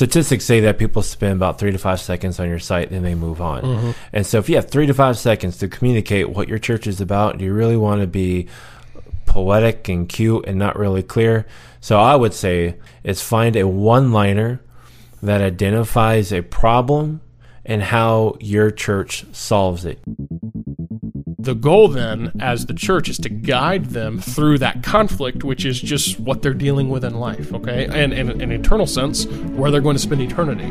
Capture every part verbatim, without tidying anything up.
statistics say that people spend about three to five seconds on your site and they move on. Mm-hmm. And so if you have three to five seconds to communicate what your church is about, do you really want to be poetic and cute and not really clear? So I would say is find a one-liner that identifies a problem and how your church solves it. The goal then, as the church, is to guide them through that conflict, which is just what they're dealing with in life, okay? And in an eternal sense, where they're going to spend eternity.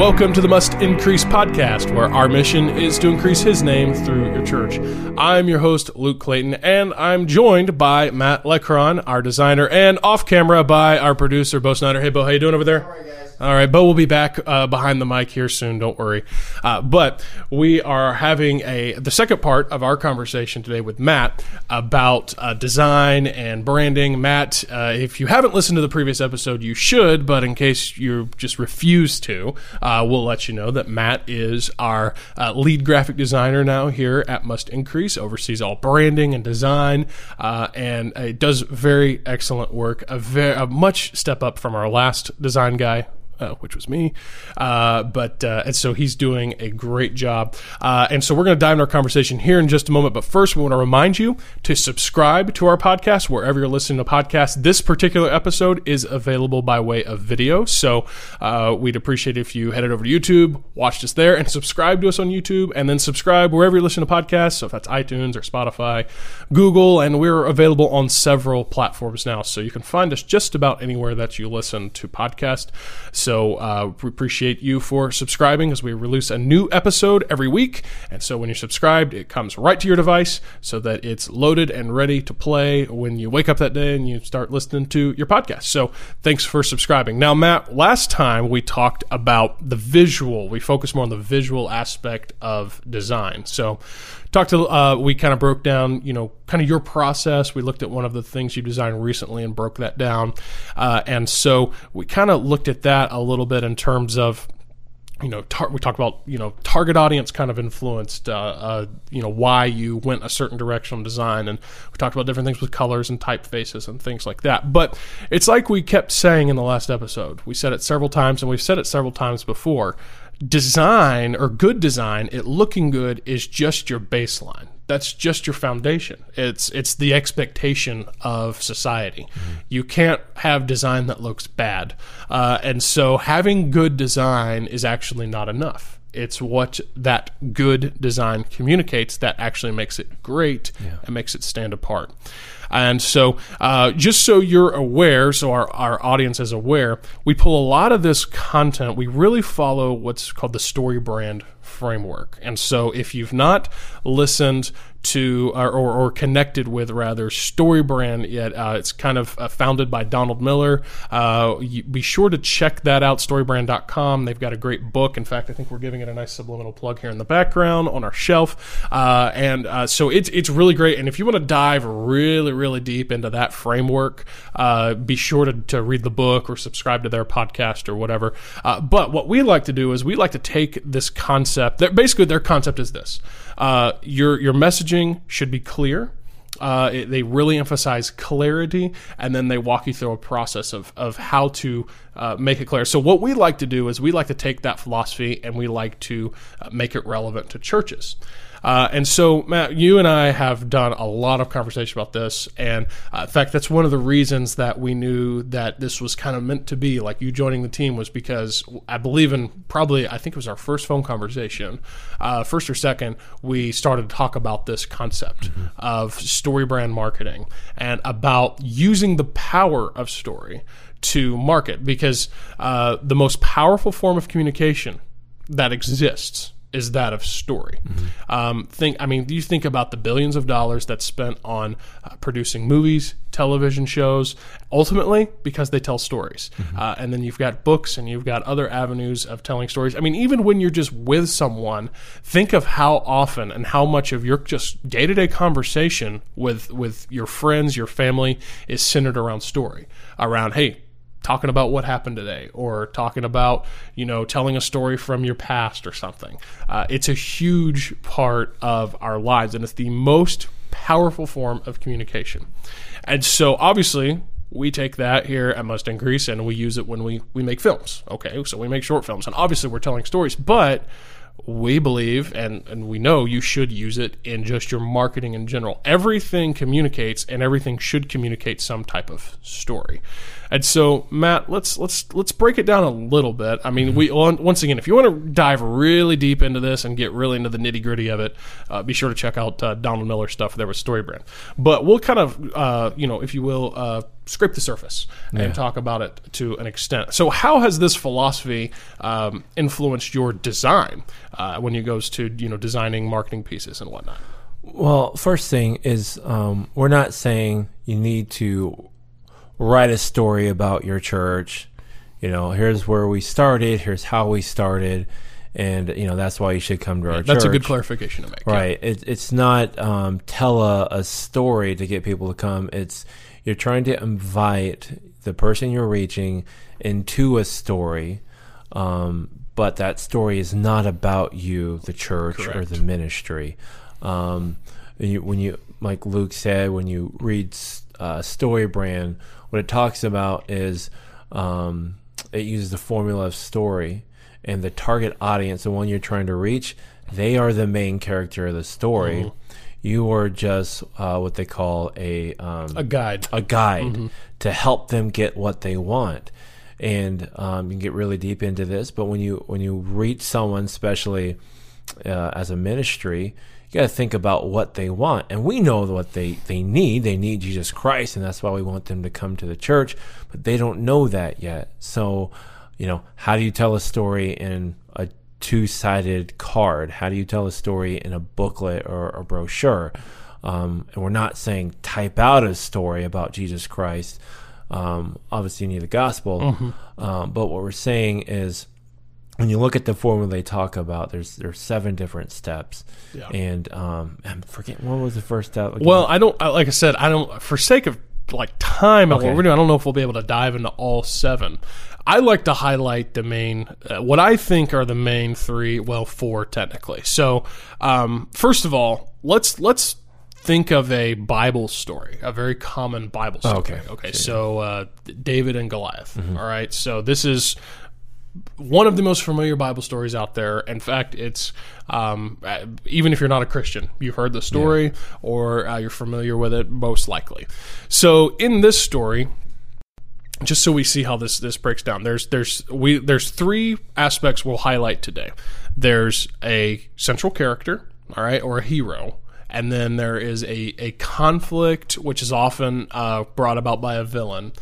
Welcome to the Must Increase Podcast, where our mission is to increase His name through your church. I'm your host, Luke Clayton, and I'm joined by Matt Lecron, our designer, and off-camera by our producer, Bo Snyder. Hey, Bo, how you doing over there? All right, guys. All right, Bo will be back uh, behind the mic here soon, don't worry. Uh, but we are having a the second part of our conversation today with Matt about uh, design and branding. Matt, uh, if you haven't listened to the previous episode, you should, but in case you just refuse to, Uh, we'll let you know that Matt is our uh, lead graphic designer now here at Must Increase, oversees all branding and design, uh, and uh, does very excellent work, a, very, a much step up from our last design guy, Uh, which was me, uh, but uh, and so he's doing a great job. Uh, and so we're going to dive into our conversation here in just a moment. But first, we want to remind you to subscribe to our podcast wherever you're listening to podcasts. This particular episode is available by way of video, so uh, we'd appreciate it if you headed over to YouTube, watched us there, and subscribe to us on YouTube, and then subscribe wherever you listen to podcasts. So if that's iTunes or Spotify, Google, and we're available on several platforms now, so you can find us just about anywhere that you listen to podcasts. So So uh, we appreciate you for subscribing, as we release a new episode every week. And so when you're subscribed, it comes right to your device so that it's loaded and ready to play when you wake up that day and you start listening to your podcast. So thanks for subscribing. Now, Matt, last time we talked about the visual. We focused more on the visual aspect of design. So talked to, uh, we kind of broke down, you know, kind of your process. We looked at one of the things you designed recently and broke that down. Uh, and so we kind of looked at that a little bit in terms of, you know, tar- we talked about, you know, target audience kind of influenced, uh, uh, you know, why you went a certain direction on design. And we talked about different things with colors and typefaces and things like that. But it's like we kept saying in the last episode, we said it several times and we've said it several times before, design or good design, it looking good is just your baseline. That's just your foundation. It's it's the expectation of society. Mm-hmm. You can't have design that looks bad. Uh, and so having good design is actually not enough. It's what that good design communicates that actually makes it great yeah. and makes it stand apart. And so uh, just so you're aware, so our, our audience is aware, we pull a lot of this content. We really follow what's called the StoryBrand framework. And so if you've not listened to or, or, or connected with, rather, StoryBrand yet, uh, it's kind of uh, founded by Donald Miller. Uh, you, be sure to check that out, story brand dot com. They've got a great book. In fact, I think we're giving it a nice subliminal plug here in the background on our shelf. Uh, and uh, so it's, it's really great. And if you want to dive really, really deep into that framework, uh, be sure to, to read the book or subscribe to their podcast or whatever. Uh, but what we like to do is we like to take this concept. That basically, their concept is this. Uh, your your messaging should be clear. Uh, it, they really emphasize clarity, and then they walk you through a process of of how to uh, make it clear. So what we like to do is we like to take that philosophy and we like to uh, make it relevant to churches. Uh, and so, Matt, you and I have done a lot of conversation about this, and uh, in fact, that's one of the reasons that we knew that this was kind of meant to be, like you joining the team, was because I believe in probably, I think it was our first phone conversation, uh, first or second, we started to talk about this concept mm-hmm. of story brand marketing and about using the power of story to market, because uh, the most powerful form of communication that exists is that of story. Mm-hmm. Um, think, I mean, you think about the billions of dollars that's spent on uh, producing movies, television shows, ultimately because they tell stories. Mm-hmm. Uh, and then you've got books and you've got other avenues of telling stories. I mean, even when you're just with someone, think of how often and how much of your just day-to-day conversation with, with your friends, your family is centered around story, around, hey, talking about what happened today, or talking about, you know, telling a story from your past or something. Uh, it's a huge part of our lives, and it's the most powerful form of communication. And so obviously we take that here at Must Increase and we use it when we, we make films. Okay, so we make short films, and obviously we're telling stories, but we believe and, and we know you should use it in just your marketing in general. Everything communicates, and everything should communicate some type of story. And so, Matt, let's let's let's break it down a little bit. I mean, we once again, if you want to dive really deep into this and get really into the nitty-gritty of it, uh, be sure to check out uh, Donald Miller's stuff there with StoryBrand. But we'll kind of, uh, you know, if you will, uh, scrape the surface yeah. and talk about it to an extent. So how has this philosophy um, influenced your design uh, when it goes to, you know, designing marketing pieces and whatnot? Well, first thing is um, we're not saying you need to write a story about your church. You know, here's where we started, here's how we started, and, you know, that's why you should come to our yeah, that's church. That's a good clarification to make. Right. Yeah. It, it's not um, tell a, a story to get people to come. It's you're trying to invite the person you're reaching into a story, um, but that story is not about you, the church, Correct. Or the ministry. Um, you, when you, like Luke said, when you read uh, StoryBrand, what it talks about is um, it uses the formula of story, and the target audience, the one you're trying to reach, they are the main character of the story. Mm-hmm. You are just uh, what they call a um, a guide, a guide mm-hmm. to help them get what they want. And um, you can get really deep into this, but when you when you reach someone, especially uh, as a ministry, you got to think about what they want. And we know what they, they need. They need Jesus Christ, and that's why we want them to come to the church, but they don't know that yet. So, you know, how do you tell a story in a two-sided card? How do you tell a story in a booklet or a brochure? Um, and we're not saying type out a story about Jesus Christ. Um, obviously, you need the gospel. Mm-hmm. Um, but what we're saying is, when you look at the formula they talk about, there's there's seven different steps, yeah. and um, I'm forgetting what was the first step. Again? Well, I don't like I said I don't for sake of like time okay. and what we're doing, I don't know if we'll be able to dive into all seven. I like to highlight the main, uh, what I think are the main three, well, four technically. So, um, first of all, let's let's think of a Bible story, a very common Bible story. Oh, okay, okay. Sure. So uh, David and Goliath. Mm-hmm. All right. So this is one of the most familiar Bible stories out there. In fact, it's um, even if you're not a Christian, you've heard the story yeah. or uh, you're familiar with it, most likely. So in this story, just so we see how this this breaks down, there's there's we there's three aspects we'll highlight today. There's a central character, all right, or a hero, and then there is a a conflict, which is often uh, brought about by a villain.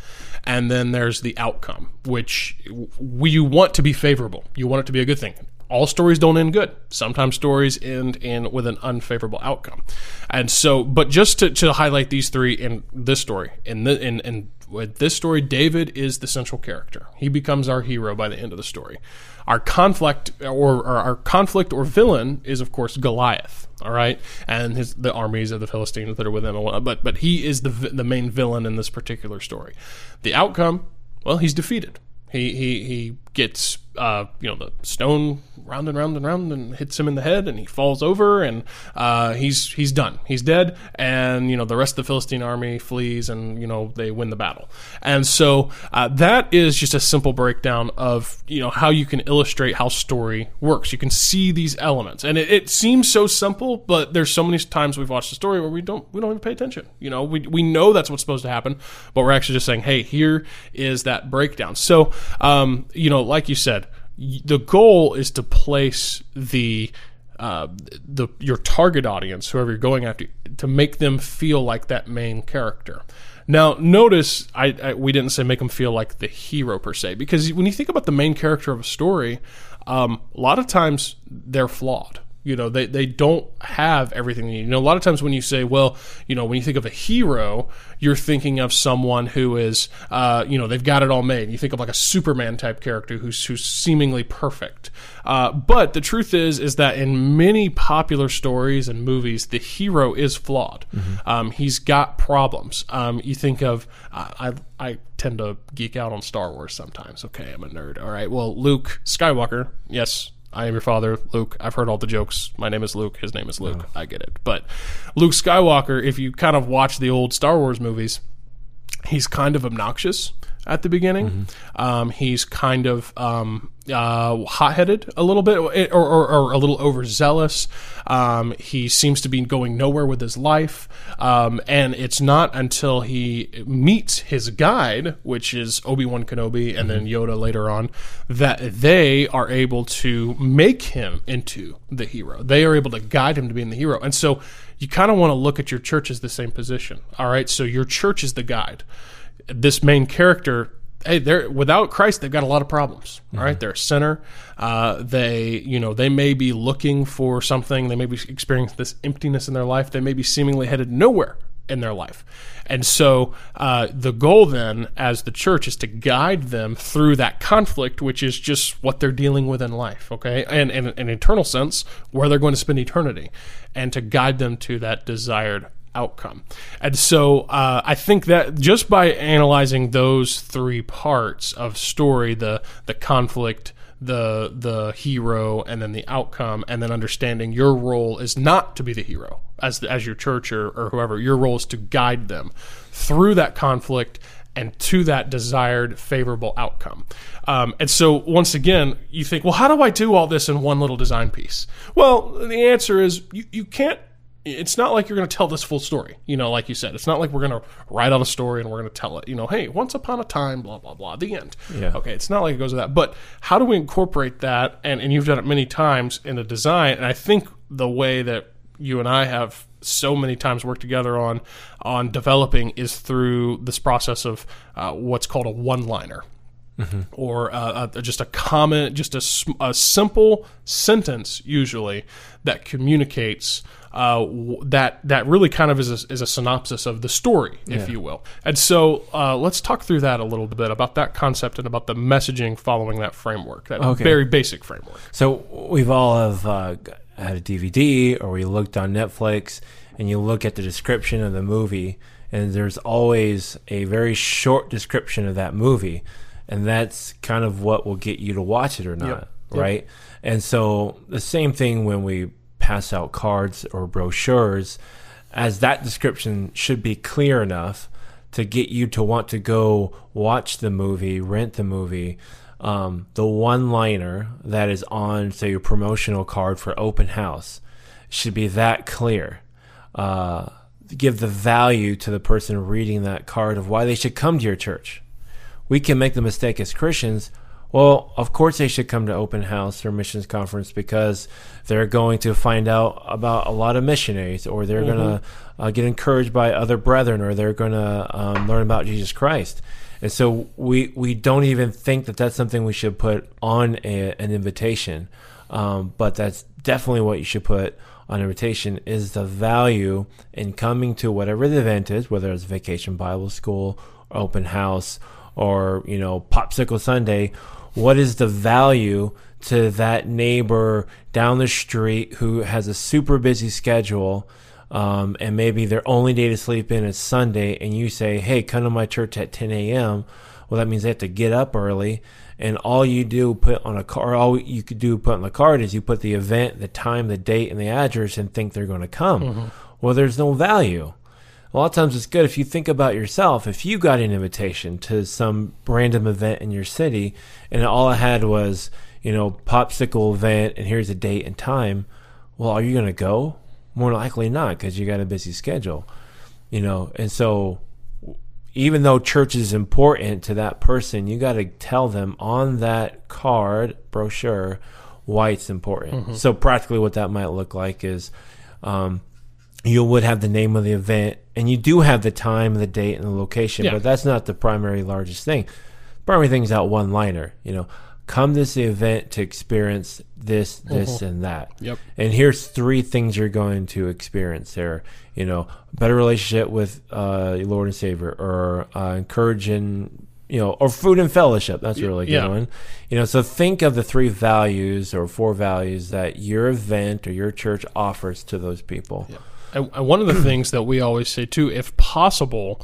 And then there's the outcome, which we, you want to be favorable. You want it to be a good thing. All stories don't end good. Sometimes stories end in with an unfavorable outcome. And so, but just to, to highlight these three in this story, in the, in, in with this story, David is the central character. He becomes our hero by the end of the story. Our conflict or, or our conflict or villain is, of course, Goliath. All right, and his the armies of the Philistines that are with him, but but he is the the main villain in this particular story. The outcome, well, he's defeated. He he he gets uh, you know the stone round and round and round and hits him in the head, and he falls over, and uh, he's he's done. He's dead, and you know the rest of the Philistine army flees, and you know they win the battle. And so uh, that is just a simple breakdown of you know how you can illustrate how story works. You can see these elements, and it, it seems so simple, but there's so many times we've watched a story where we don't we don't even pay attention. You know we we know that's what's supposed to happen, but we're actually just saying, hey, here is that breakdown. So um, you know like you said, the goal is to place the uh, the your target audience, whoever you're going after, to make them feel like that main character. Now, notice I, I we didn't say make them feel like the hero per se, because when you think about the main character of a story, um, a lot of times they're flawed. You know, they, they don't have everything they need. You know, a lot of times when you say, well, you know, when you think of a hero, you're thinking of someone who is, uh, you know, they've got it all made. You think of like a Superman type character who's who's seemingly perfect. Uh, but the truth is, is that in many popular stories and movies, the hero is flawed. Mm-hmm. Um, he's got problems. Um, you think of, uh, I I tend to geek out on Star Wars sometimes. Okay, I'm a nerd. All right, well, Luke Skywalker, yes, I am your father, Luke. I've heard all the jokes. My name is Luke. His name is Luke. Oh. I get it. But Luke Skywalker, if you kind of watch the old Star Wars movies, he's kind of obnoxious at the beginning. Mm-hmm. Um, he's kind of um, uh, hot-headed a little bit, or, or, or a little overzealous. Um, he seems to be going nowhere with his life. Um, and it's not until he meets his guide, which is Obi-Wan Kenobi and mm-hmm. then Yoda later on, that they are able to make him into the hero. They are able to guide him to being the hero. And so you kind of want to look at your church as the same position. All right, so your church is the guide. This main character, hey, they're without Christ, they've got a lot of problems. All right, mm-hmm. they're a sinner. Uh, they, you know, they may be looking for something. They may be experiencing this emptiness in their life. They may be seemingly headed nowhere in their life. And so uh, the goal then as the church is to guide them through that conflict, which is just what they're dealing with in life, okay? And in an eternal sense, where they're going to spend eternity, and to guide them to that desired outcome. And so uh, I think that just by analyzing those three parts of story, the the conflict, the the hero, and then the outcome, and then understanding your role is not to be the hero as the, as your church or, or whoever, your role is to guide them through that conflict and to that desired favorable outcome. Um, and so once again, you think, well, how do I do all this in one little design piece? Well, the answer is you, you can't. It's not like you're going to tell this full story. You know, like you said, it's not like we're going to write out a story and we're going to tell it, you know, hey, once upon a time, blah, blah, blah, the end. Yeah. Okay, it's not like it goes to that. But how do we incorporate that? And, and you've done it many times in the design. And I think the way that you and I have so many times worked together on, on developing is through this process of uh, what's called a one-liner. Mm-hmm. Or uh, uh, just a comment, just a, a simple sentence usually that communicates uh, w- that that really kind of is a, is a synopsis of the story, if yeah. you will. And so uh, let's talk through that a little bit about that concept and about the messaging following that framework, that okay. very basic framework. So we've all have uh, had a D V D or we looked on Netflix and you look at the description of the movie and there's always a very short description of that movie. And that's kind of what will get you to watch it or not, yep, yep. right? And so the same thing when we pass out cards or brochures, as that description should be clear enough to get you to want to go watch the movie, rent the movie. Um, the one-liner that is on, say, your promotional card for open house should be that clear. Uh, give the value to the person reading that card of why they should come to your church. We can make the mistake as Christians, well, of course they should come to open house or missions conference because they're going to find out about a lot of missionaries or they're mm-hmm. going to uh, get encouraged by other brethren or they're going to um, learn about Jesus Christ. And so we, we don't even think that that's something we should put on a, an invitation, um, but that's definitely what you should put on invitation is the value in coming to whatever the event is, whether it's Vacation Bible School, open house, or, you know, Popsicle Sunday, what is the value to that neighbor down the street who has a super busy schedule um, and maybe their only day to sleep in is Sunday and you say, hey, come to my church at ten a.m. Well, that means they have to get up early and all you do put on a card, all you could do put on the card is you put the event, the time, the date, and the address and think they're going to come. Mm-hmm. Well, there's no value. A lot of times it's good if you think about yourself. If you got an invitation to some random event in your city and all I had was, you know, popsicle event and here's a date and time, well, are you going to go? More likely not because you got a busy schedule, you know. And so even though church is important to that person, you got to tell them on that card, brochure, why it's important. Mm-hmm. So practically what that might look like is um, – you would have the name of the event, and you do have the time, the date, and the location, yeah. but that's not the primary largest thing. Primary thing is that one-liner. You know, come to the event to experience this, this, uh-huh. and that. Yep. And here's three things you're going to experience there. You know, better relationship with uh, your Lord and Savior, or uh, encouraging, you know, or food and fellowship. That's a really good yeah. one. You know, so think of the three values or four values that your event or your church offers to those people. Yeah. And, and one of the things that we always say, too, if possible,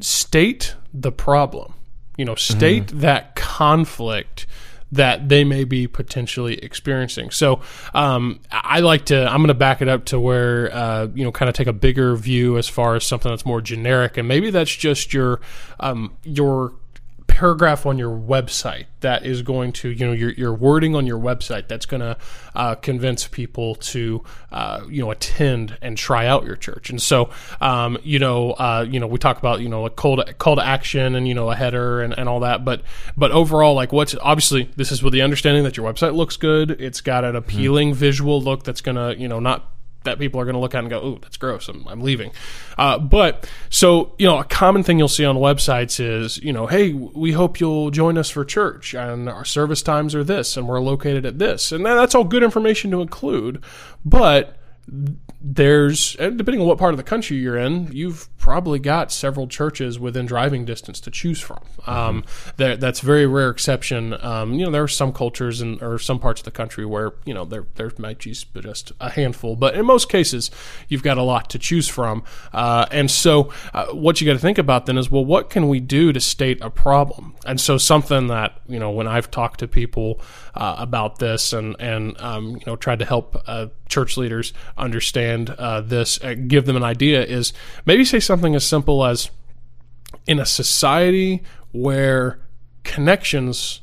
state the problem. You know, state mm-hmm. that conflict that they may be potentially experiencing. So um, I like to, I'm going to back it up to where, uh, you know, kind of take a bigger view as far as something that's more generic. And maybe that's just your, um, your paragraph on your website that is going to, you know, your, your wording on your website that's going to uh, convince people to, uh, you know, attend and try out your church. And so, um, you know, uh, you know, we talk about, you know, a call to, call to action and, you know, a header and, and all that. But, but overall, like what's obviously this is with the understanding that your website looks good. It's got an appealing mm-hmm. visual look that's going to, you know, not that people are going to look at and go, "Ooh, that's gross. I'm, I'm leaving." Uh, but so, you know, a common thing you'll see on websites is, you know, "Hey, we hope you'll join us for church, and our service times are this, and we're located at this." And that's all good information to include, but there's, depending on what part of the country you're in, you've probably got several churches within driving distance to choose from. Um, mm-hmm. that, that's very rare exception. Um, you know, there are some cultures and or some parts of the country where, you know, there there might be just a handful, but in most cases, you've got a lot to choose from. Uh, and so, uh, what you got to think about then is, well, what can we do to state a problem? And so, something that, you know, when I've talked to people uh, about this and and um, you know, tried to help uh, church leaders understand. Uh, this uh, give them an idea is maybe say something as simple as, in a society where connections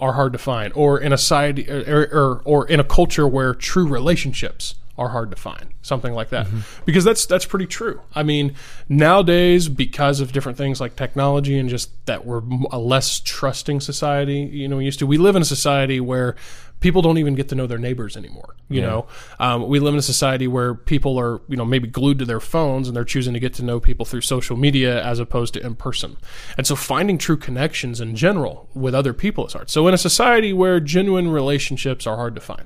are hard to find, or in a society or, or, or in a culture where true relationships are hard to find, something like that, mm-hmm. because that's that's pretty true. I mean, nowadays, because of different things like technology and just that we're a less trusting society, you know, we used to we live in a society where people don't even get to know their neighbors anymore. You yeah. know, um, we live in a society where people are, you know, maybe glued to their phones, and they're choosing to get to know people through social media as opposed to in person. And so finding true connections in general with other people is hard. So in a society where genuine relationships are hard to find,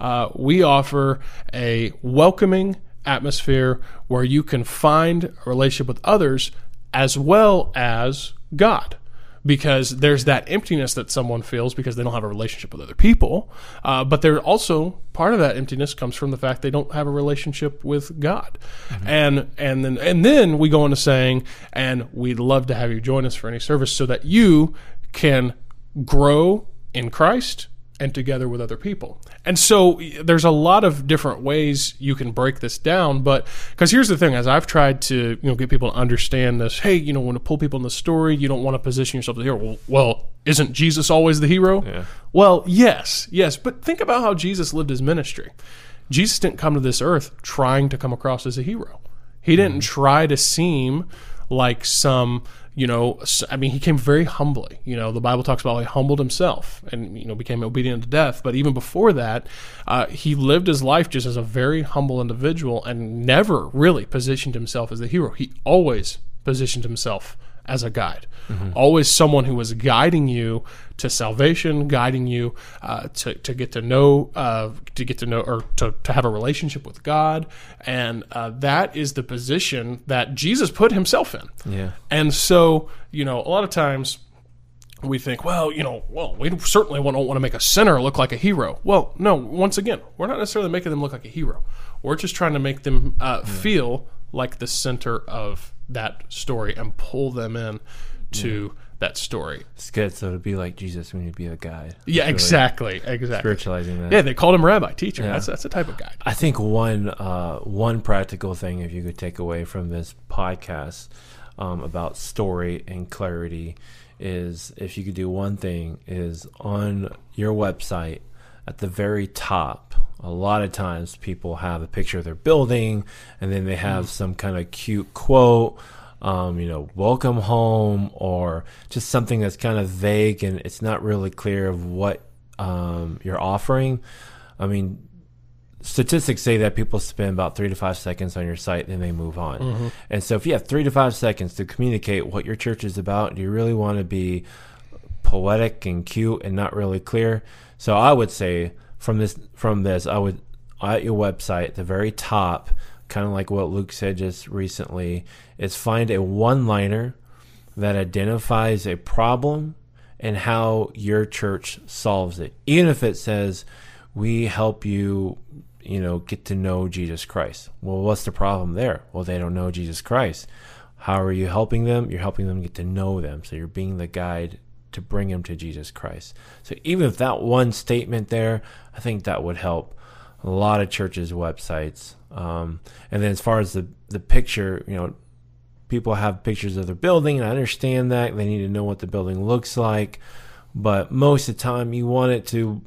uh, we offer a welcoming atmosphere where you can find a relationship with others as well as God. Because there's that emptiness that someone feels because they don't have a relationship with other people. Uh, but they're also, part of that emptiness comes from the fact they don't have a relationship with God. Mm-hmm. And and then and then we go into saying, and we'd love to have you join us for any service so that you can grow in Christ and together with other people. And so there's a lot of different ways you can break this down, but because here's the thing, as I've tried to, you know, get people to understand this, hey, you know, when to pull people in the story, you don't want to position yourself as the hero. Well, well, isn't Jesus always the hero? Yeah. Well, yes, yes, but think about how Jesus lived his ministry. Jesus didn't come to this earth trying to come across as a hero. He didn't mm. try to seem like some, you know, I mean, he came very humbly. You know, the Bible talks about how he humbled himself and, you know, became obedient to death. But even before that, uh, he lived his life just as a very humble individual and never really positioned himself as the hero. He always positioned himself as a guide, mm-hmm. always someone who was guiding you to salvation, guiding you uh, to to get to know, uh, to get to know, or to, to have a relationship with God, and uh, that is the position that Jesus put himself in. Yeah, and so, you know, a lot of times we think, well, you know, well, we certainly don't want to make a sinner look like a hero. Well, no, once again, we're not necessarily making them look like a hero. We're just trying to make them uh, yeah. feel like the center of that story and pull them in to yeah. that story. It's good. So to be like Jesus, we need to be a guide. That's yeah, exactly, really exactly. Spiritualizing that. Yeah, they called him rabbi, teacher. Yeah. That's that's a type of guide. I think one uh, one practical thing, if you could take away from this podcast um, about story and clarity, is if you could do one thing, is on your website at the very top. A lot of times people have a picture of their building, and then they have mm. some kind of cute quote, um, you know, welcome home, or just something that's kind of vague and it's not really clear of what um, you're offering. I mean, statistics say that people spend about three to five seconds on your site, then they move on. Mm-hmm. And so if you have three to five seconds to communicate what your church is about, do you really want to be poetic and cute and not really clear. So I would say from this, from this, I would at your website at the very top, kind of like what Luke said just recently, is find a one-liner that identifies a problem and how your church solves it. Even if it says, we help you, you know, get to know Jesus Christ. Well, what's the problem there? Well, they don't know Jesus Christ. How are you helping them? You're helping them get to know them. So you're being the guide to bring them to Jesus Christ. So even if that one statement there, I think that would help a lot of churches' websites. Um, and then as far as the, the picture, you know, people have pictures of their building, and I understand that. They need to know what the building looks like. But most of the time, you want it to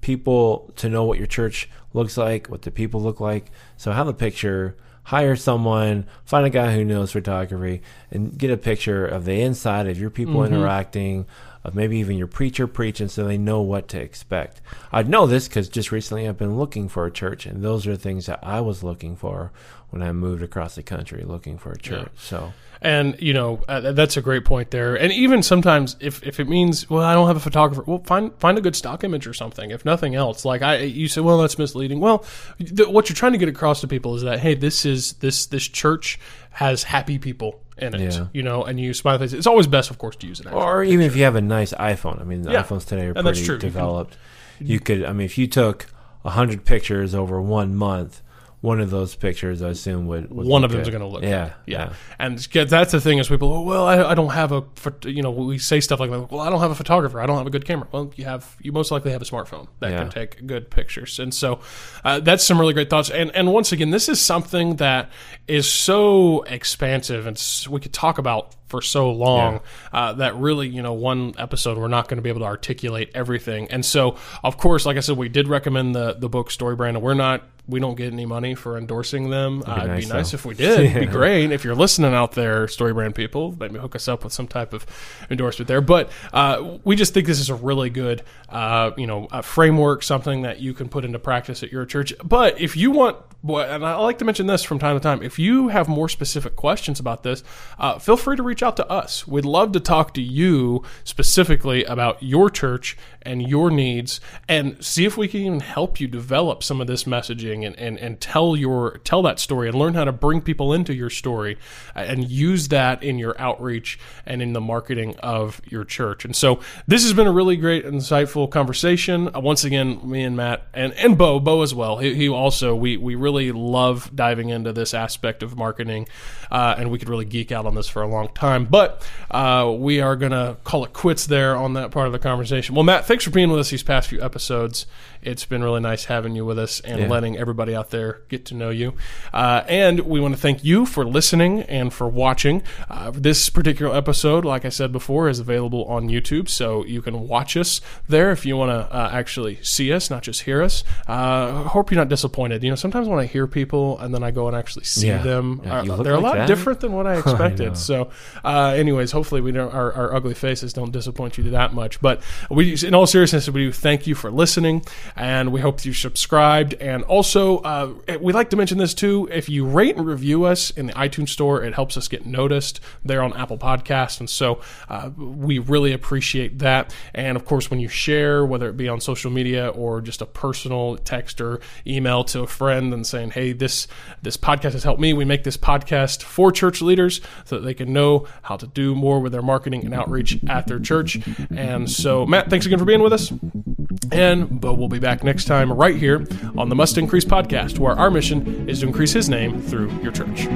people to know what your church looks like, what the people look like. So have a picture, hire someone, find a guy who knows photography, and get a picture of the inside of your people mm-hmm. interacting, of maybe even your preacher preaching, so they know what to expect. I know this because just recently I've been looking for a church, and those are things that I was looking for when I moved across the country, looking for a church. Yeah. So, and you know, uh, that's a great point there. And even sometimes, if, if it means, well, I don't have a photographer, well, find find a good stock image or something, if nothing else. Like I, you say, well, that's misleading. Well, th- what you're trying to get across to people is that, hey, this is this this church has happy people in it, yeah. you know, and you smile face. It's always best, of course, to use an actual Or picture. Even if you have a nice iPhone. I mean, the yeah. iPhones today are and pretty developed. You, can, you could, I mean, if you took one hundred pictures over one month, one of those pictures, I assume, would, would one of them's going to look yeah, good. Yeah, yeah. And that's the thing is people, oh, well, I, I don't have a, you know, we say stuff like that. Well, I don't have a photographer. I don't have a good camera. Well, you have, you most likely have a smartphone that yeah. can take good pictures. And so uh, that's some really great thoughts. And and once again, this is something that is so expansive, and we could talk about for so long yeah. uh, that really, you know, one episode, we're not going to be able to articulate everything. And so, of course, like I said, we did recommend the the book StoryBrand, and we're not, we don't get any money for endorsing them. It'd be uh, nice, it'd be nice if we did. It'd be great. If you're listening out there, StoryBrand people, maybe hook us up with some type of endorsement there. But uh, we just think this is a really good, uh, you know, a framework, something that you can put into practice at your church. But if you want, and I like to mention this from time to time, if you have more specific questions about this, uh, feel free to reach out to us. We'd love to talk to you specifically about your church and your needs, and see if we can even help you develop some of this messaging. And, and, and tell your tell that story, and learn how to bring people into your story, and use that in your outreach and in the marketing of your church. And so this has been a really great, insightful conversation. Once again, me and Matt and, and Bo, Bo as well. He, he also, we, we really love diving into this aspect of marketing, uh, and we could really geek out on this for a long time. But uh, we are going to call it quits there on that part of the conversation. Well, Matt, thanks for being with us these past few episodes. It's been really nice having you with us and yeah. letting everybody out there get to know you. Uh, and we want to thank you for listening and for watching. Uh, this particular episode, like I said before, is available on YouTube, so you can watch us there if you want to uh, actually see us, not just hear us. Uh, I hope you're not disappointed. You know, sometimes when I hear people and then I go and actually see yeah. them, yeah, uh, they're like a lot that. different than what I expected. I so uh, anyways, hopefully we don't, our, our ugly faces don't disappoint you that much. But we, in all seriousness, we do thank you for listening. And we hope you subscribed. And also, uh, we like to mention this too. If you rate and review us in the iTunes store, it helps us get noticed there on Apple Podcasts. And so uh, we really appreciate that. And of course, when you share, whether it be on social media or just a personal text or email to a friend and saying, hey, this, this podcast has helped me. We make this podcast for church leaders so that they can know how to do more with their marketing and outreach at their church. And so, Matt, thanks again for being with us. And Bo will be back next time right here on the Must Increase Podcast, where our mission is to increase his name through your church.